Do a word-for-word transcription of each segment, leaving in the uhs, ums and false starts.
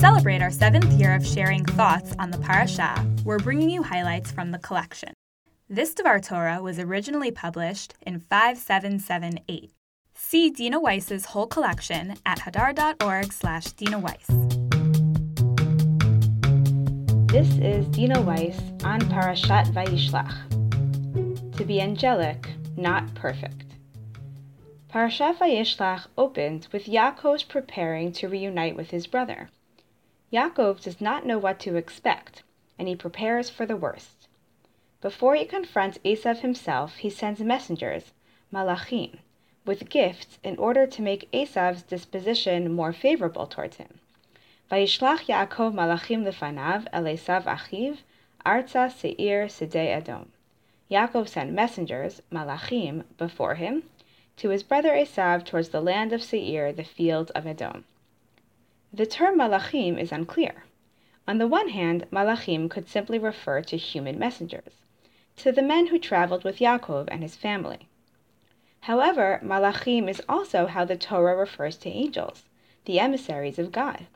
celebrate our seventh year of sharing thoughts on the Parashah, we're bringing you highlights from the collection. This Devar Torah was originally published in five seven seven eight. See Dina Weiss's whole collection at hadar.org slash Dina Weiss. This is Dina Weiss on Parashat VaYishlach. To be angelic, not perfect. Parashat VaYishlach opens with Yaakov preparing to reunite with his brother. Yaakov does not know what to expect, and he prepares for the worst. Before he confronts Esav himself, he sends messengers, malakhim, with gifts in order to make Esav's disposition more favorable towards him. Vayishlach Yaakov malakhim lefanav el Esav achiv, arza seir sedei Edom. Yaakov sent messengers, malakhim, before him, to his brother Esav towards the land of Seir, the field of Edom. The term malakhim is unclear. On the one hand, malachim could simply refer to human messengers, to the men who traveled with Yaakov and his family. However, malachim is also how the Torah refers to angels, the emissaries of God.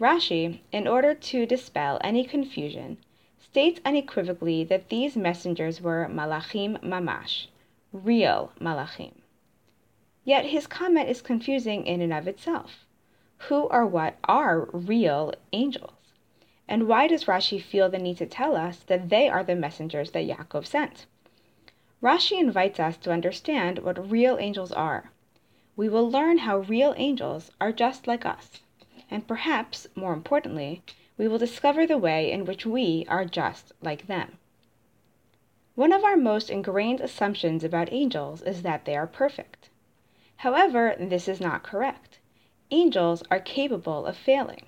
Rashi, in order to dispel any confusion, states unequivocally that these messengers were malachim mamash, real malachim. Yet his comment is confusing in and of itself. Who or what are real angels? And why does Rashi feel the need to tell us that they are the messengers that Yaakov sent? Rashi invites us to understand what real angels are. We will learn how real angels are just like us, and perhaps, more importantly, we will discover the way in which we are just like them. One of our most ingrained assumptions about angels is that they are perfect. However, this is not correct. Angels are capable of failing.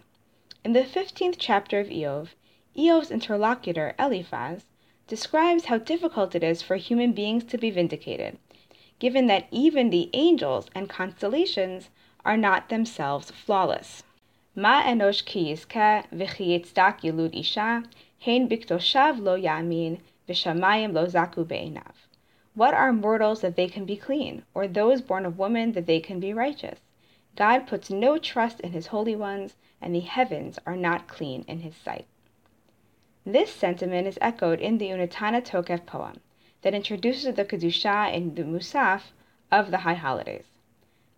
In the fifteenth chapter of Eov, Eov's interlocutor, Eliphaz, describes how difficult it is for human beings to be vindicated, given that even the angels and constellations are not themselves flawless. Ma enosh ki yizka v'chi yitzdak yilud isha, hein biktoshav lo yamin, v'shamayim lo zaku be'enav. What are mortals that they can be clean, or those born of woman that they can be righteous? God puts no trust in his holy ones, and the heavens are not clean in his sight. This sentiment is echoed in the Unetana Tokev poem that introduces the Kedushah in the Musaf of the High Holidays.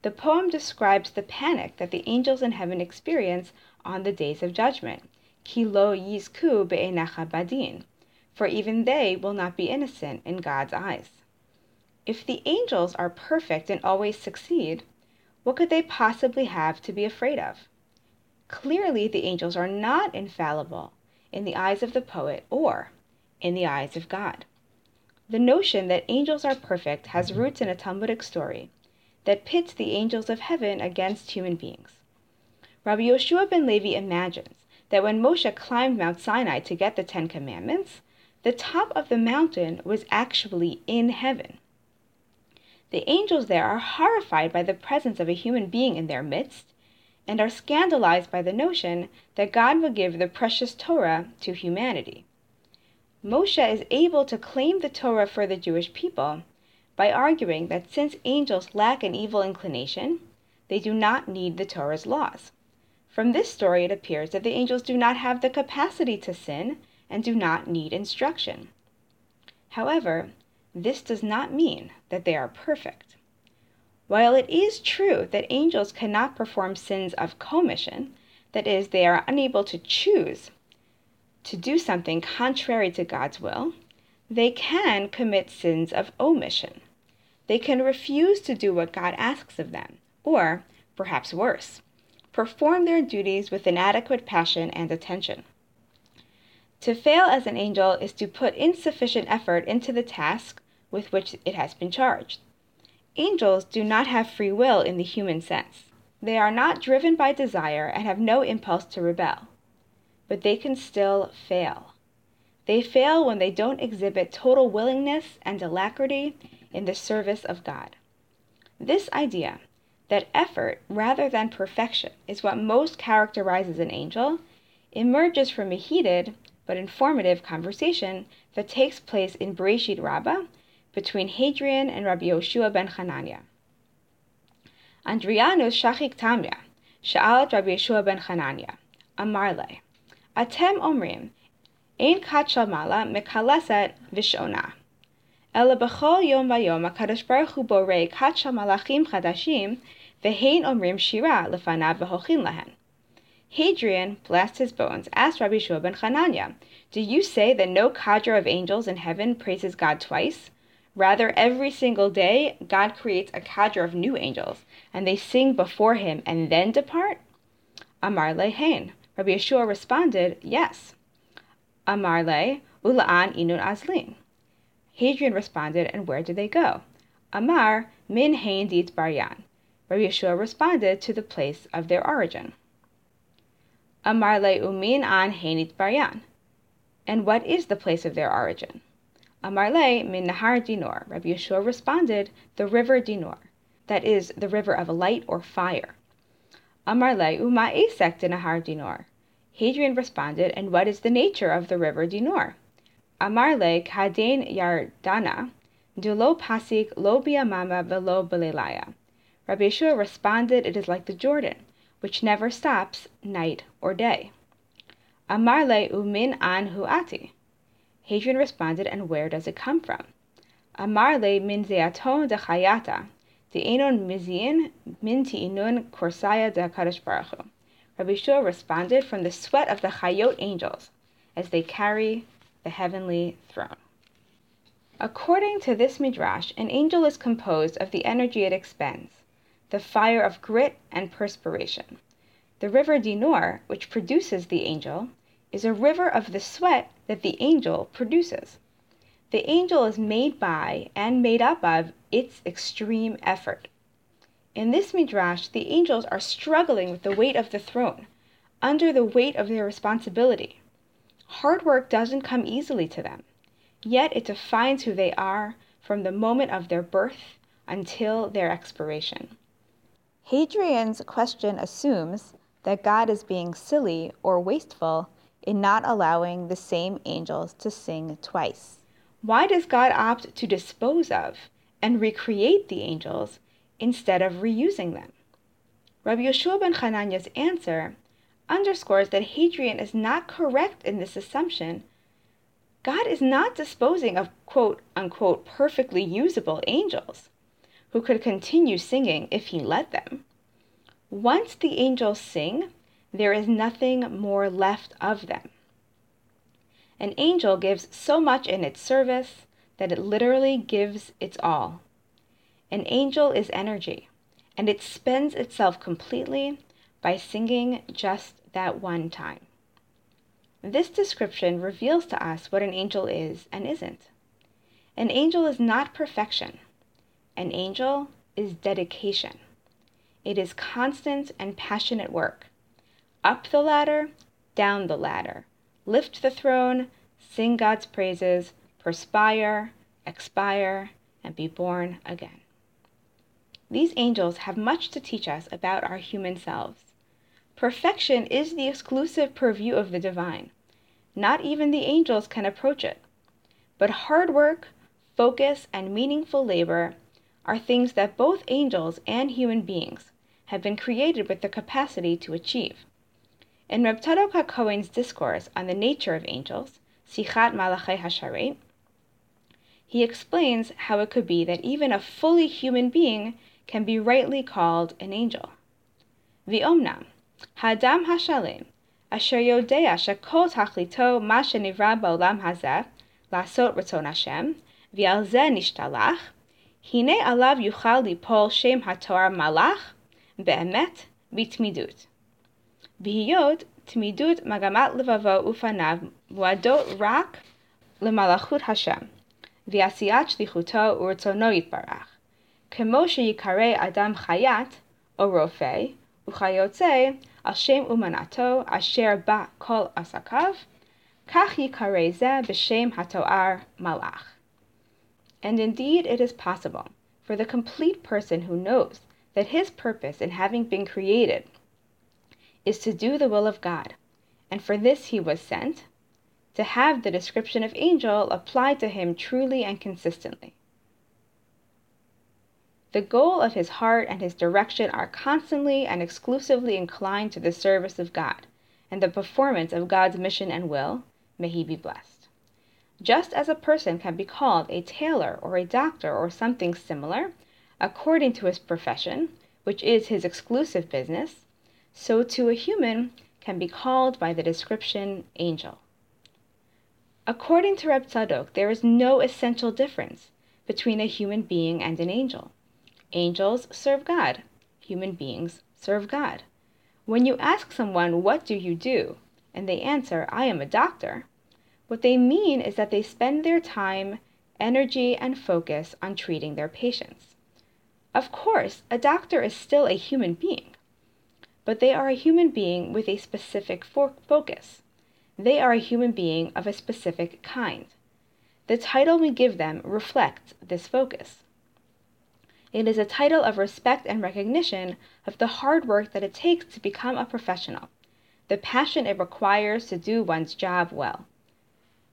The poem describes the panic that the angels in heaven experience on the days of judgment, Ki lo yizku be'enecha badin, for even they will not be innocent in God's eyes. If the angels are perfect and always succeed, what could they possibly have to be afraid of? Clearly, the angels are not infallible in the eyes of the poet or in the eyes of God. The notion that angels are perfect has roots in a Talmudic story that pits the angels of heaven against human beings. Rabbi Yehoshua ben Levi imagines that when Moshe climbed Mount Sinai to get the Ten Commandments, the top of the mountain was actually in heaven. The angels there are horrified by the presence of a human being in their midst and are scandalized by the notion that God will give the precious Torah to humanity. Moshe is able to claim the Torah for the Jewish people by arguing that since angels lack an evil inclination, they do not need the Torah's laws. From this story, it appears that the angels do not have the capacity to sin and do not need instruction. However, this does not mean that they are perfect. While it is true that angels cannot perform sins of commission, that is, they are unable to choose to do something contrary to God's will, they can commit sins of omission. They can refuse to do what God asks of them, or, perhaps worse, perform their duties with inadequate passion and attention. To fail as an angel is to put insufficient effort into the task with which it has been charged. Angels do not have free will in the human sense. They are not driven by desire and have no impulse to rebel. But they can still fail. They fail when they don't exhibit total willingness and alacrity in the service of God. This idea, that effort rather than perfection is what most characterizes an angel, emerges from a heated but informative conversation that takes place in Bereshit Rabbah between Hadrian and Rabbi Yehoshua ben Hananiah. Andrianos shachik tamya, Sha'alat Rabbi Yehoshua ben Hananiah, Amar le, Atem omrim, ein kat shalmala mekaleset vishona. Ela b'chol yom vayom HaKadosh Baruch Hu borei kat shel malachim chadashim v'hein omrim shira lefanav v'hochin lahen. Hadrian, blessed his bones, asked Rabbi Yehoshua ben Hananiah, do you say that no cadre of angels in heaven praises God twice? Rather, every single day, God creates a cadre of new angels, and they sing before him and then depart? Amar lehein. Rabbi Yehoshua responded, yes. Amar le, ula'an inun azlin. Hadrian responded, and where do they go? Amar, min hein dit baryan. Rabbi Yehoshua responded, to the place of their origin. Amar le umin an hainit baryan. And what is the place of their origin? Amar le min nahar dinur. Rabbi Yehoshua responded, the river Dinur, that is, the river of light or fire. Amar le uma esek dinahar dinur. Hadrian responded, and what is the nature of the river Dinur? Amar le kadein yardana dulo pasik lo biyamama velo belelaya. Rabbi Yehoshua responded, it is like the Jordan, which never stops night or day. Amar le umin an huati. Hadrian responded, and where does it come from? Amar le min zeaton de chayata, de enon mizin min ti'inun korsaya de HaKadosh Baruch Hu. Rabbi Yehoshua responded, from the sweat of the chayot angels, as they carry the heavenly throne. According to this midrash, an angel is composed of the energy it expends, the fire of grit and perspiration. The river Dinur, which produces the angel, is a river of the sweat that the angel produces. The angel is made by and made up of its extreme effort. In this midrash, the angels are struggling with the weight of the throne, under the weight of their responsibility. Hard work doesn't come easily to them, yet it defines who they are from the moment of their birth until their expiration. Hadrian's question assumes that God is being silly or wasteful in not allowing the same angels to sing twice. Why does God opt to dispose of and recreate the angels instead of reusing them? Rabbi Yehoshua ben Hananiah's answer underscores that Hadrian is not correct in this assumption. God is not disposing of quote-unquote perfectly usable angels who could continue singing if he let them. Once the angels sing, there is nothing more left of them. An angel gives so much in its service that it literally gives its all. An angel is energy, and it spends itself completely by singing just that one time. This description reveals to us what an angel is and isn't. An angel is not perfection. An angel is dedication. It is constant and passionate work. Up the ladder, down the ladder. Lift the throne, sing God's praises, perspire, expire, and be born again. These angels have much to teach us about our human selves. Perfection is the exclusive purview of the divine. Not even the angels can approach it. But hard work, focus, and meaningful labor are things that both angels and human beings have been created with the capacity to achieve. In Reb Tzadok Cohen's discourse on the nature of angels, Sichat Malachi Hasharet, he explains how it could be that even a fully human being can be rightly called an angel. V'omnam, ha'adam ha'shalem, asher yodea shekol tachlito ma shenivra ba'olam hazeh, la'asot ratzon Hashem, v'al zeh nishtalach, Hine alav yuchal lipol shem haTorah malach be'emet b'tmidut. B'hiyot tmidut magamat levavo ufanav muadot rak lemalachut Hashem v'asiyat shlichuto u'rtzono yitbarach. Kemo sheyikare adam chayat o rofei uchayotze al shem umanato asher ba kol asakav kach yikare zeh b'shem haTorah malach. And indeed it is possible for the complete person who knows that his purpose in having been created is to do the will of God, and for this he was sent, to have the description of angel applied to him truly and consistently. The goal of his heart and his direction are constantly and exclusively inclined to the service of God and the performance of God's mission and will. May he be blessed. Just as a person can be called a tailor or a doctor or something similar, according to his profession, which is his exclusive business, so too a human can be called by the description angel. According to Reb Tzadok, there is no essential difference between a human being and an angel. Angels serve God. Human beings serve God. When you ask someone, what do you do? And they answer, I am a doctor. What they mean is that they spend their time, energy, and focus on treating their patients. Of course, a doctor is still a human being, but they are a human being with a specific for- focus. They are a human being of a specific kind. The title we give them reflects this focus. It is a title of respect and recognition of the hard work that it takes to become a professional, the passion it requires to do one's job well.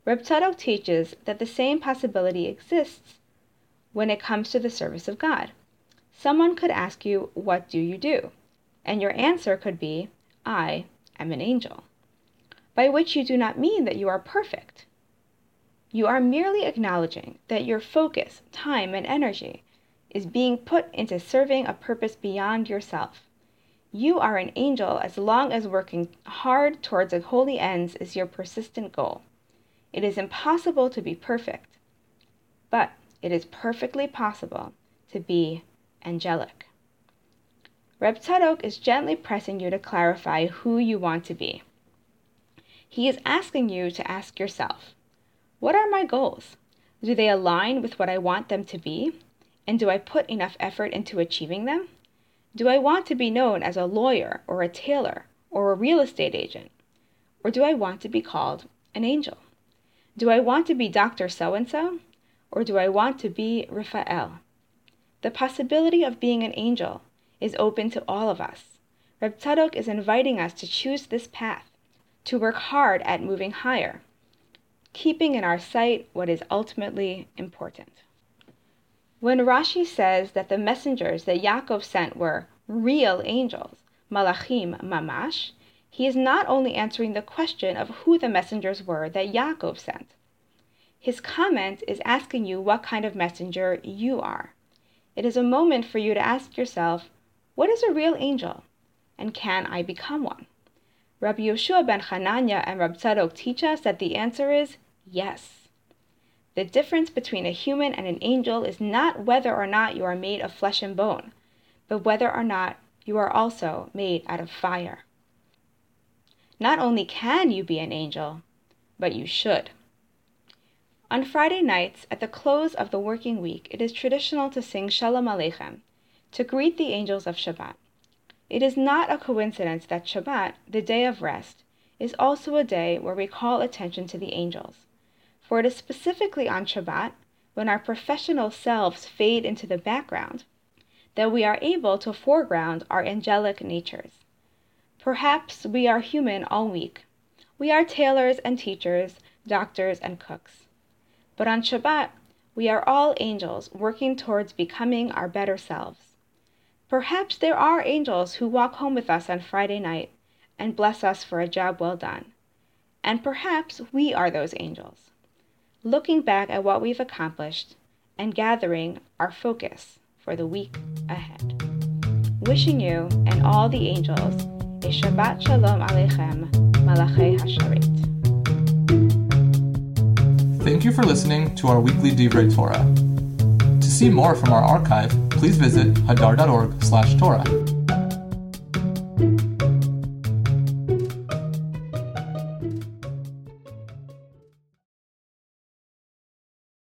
Reb Tzadok teaches that the same possibility exists when it comes to the service of God. Someone could ask you, what do you do? And your answer could be, I am an angel. By which you do not mean that you are perfect. You are merely acknowledging that your focus, time, and energy is being put into serving a purpose beyond yourself. You are an angel as long as working hard towards a holy ends is your persistent goal. It is impossible to be perfect, but it is perfectly possible to be angelic. Reb Tzadok is gently pressing you to clarify who you want to be. He is asking you to ask yourself, what are my goals? Do they align with what I want them to be? And do I put enough effort into achieving them? Do I want to be known as a lawyer or a tailor or a real estate agent? Or do I want to be called an angel? Do I want to be Doctor So-and-so? Or do I want to be Raphael? The possibility of being an angel is open to all of us. Reb Tzadok is inviting us to choose this path, to work hard at moving higher, keeping in our sight what is ultimately important. When Rashi says that the messengers that Yaakov sent were real angels, malakhim mamash, he is not only answering the question of who the messengers were that Yaakov sent. His comment is asking you what kind of messenger you are. It is a moment for you to ask yourself, what is a real angel, and can I become one? Rabbi Yehoshua ben Hananiah and Reb Tzadok teach us that the answer is yes. The difference between a human and an angel is not whether or not you are made of flesh and bone, but whether or not you are also made out of fire. Not only can you be an angel, but you should. On Friday nights, at the close of the working week, it is traditional to sing Shalom Aleichem, to greet the angels of Shabbat. It is not a coincidence that Shabbat, the day of rest, is also a day where we call attention to the angels. For it is specifically on Shabbat, when our professional selves fade into the background, that we are able to foreground our angelic natures. Perhaps we are human all week. We are tailors and teachers, doctors and cooks. But on Shabbat, we are all angels working towards becoming our better selves. Perhaps there are angels who walk home with us on Friday night and bless us for a job well done. And perhaps we are those angels, looking back at what we've accomplished and gathering our focus for the week ahead. Wishing you and all the angels a Shabbat Shalom Aleichem Malachi Hasharet. Thank you for listening to our weekly Divrei Torah. To see more from our archive, please visit hadar dot org slash Torah.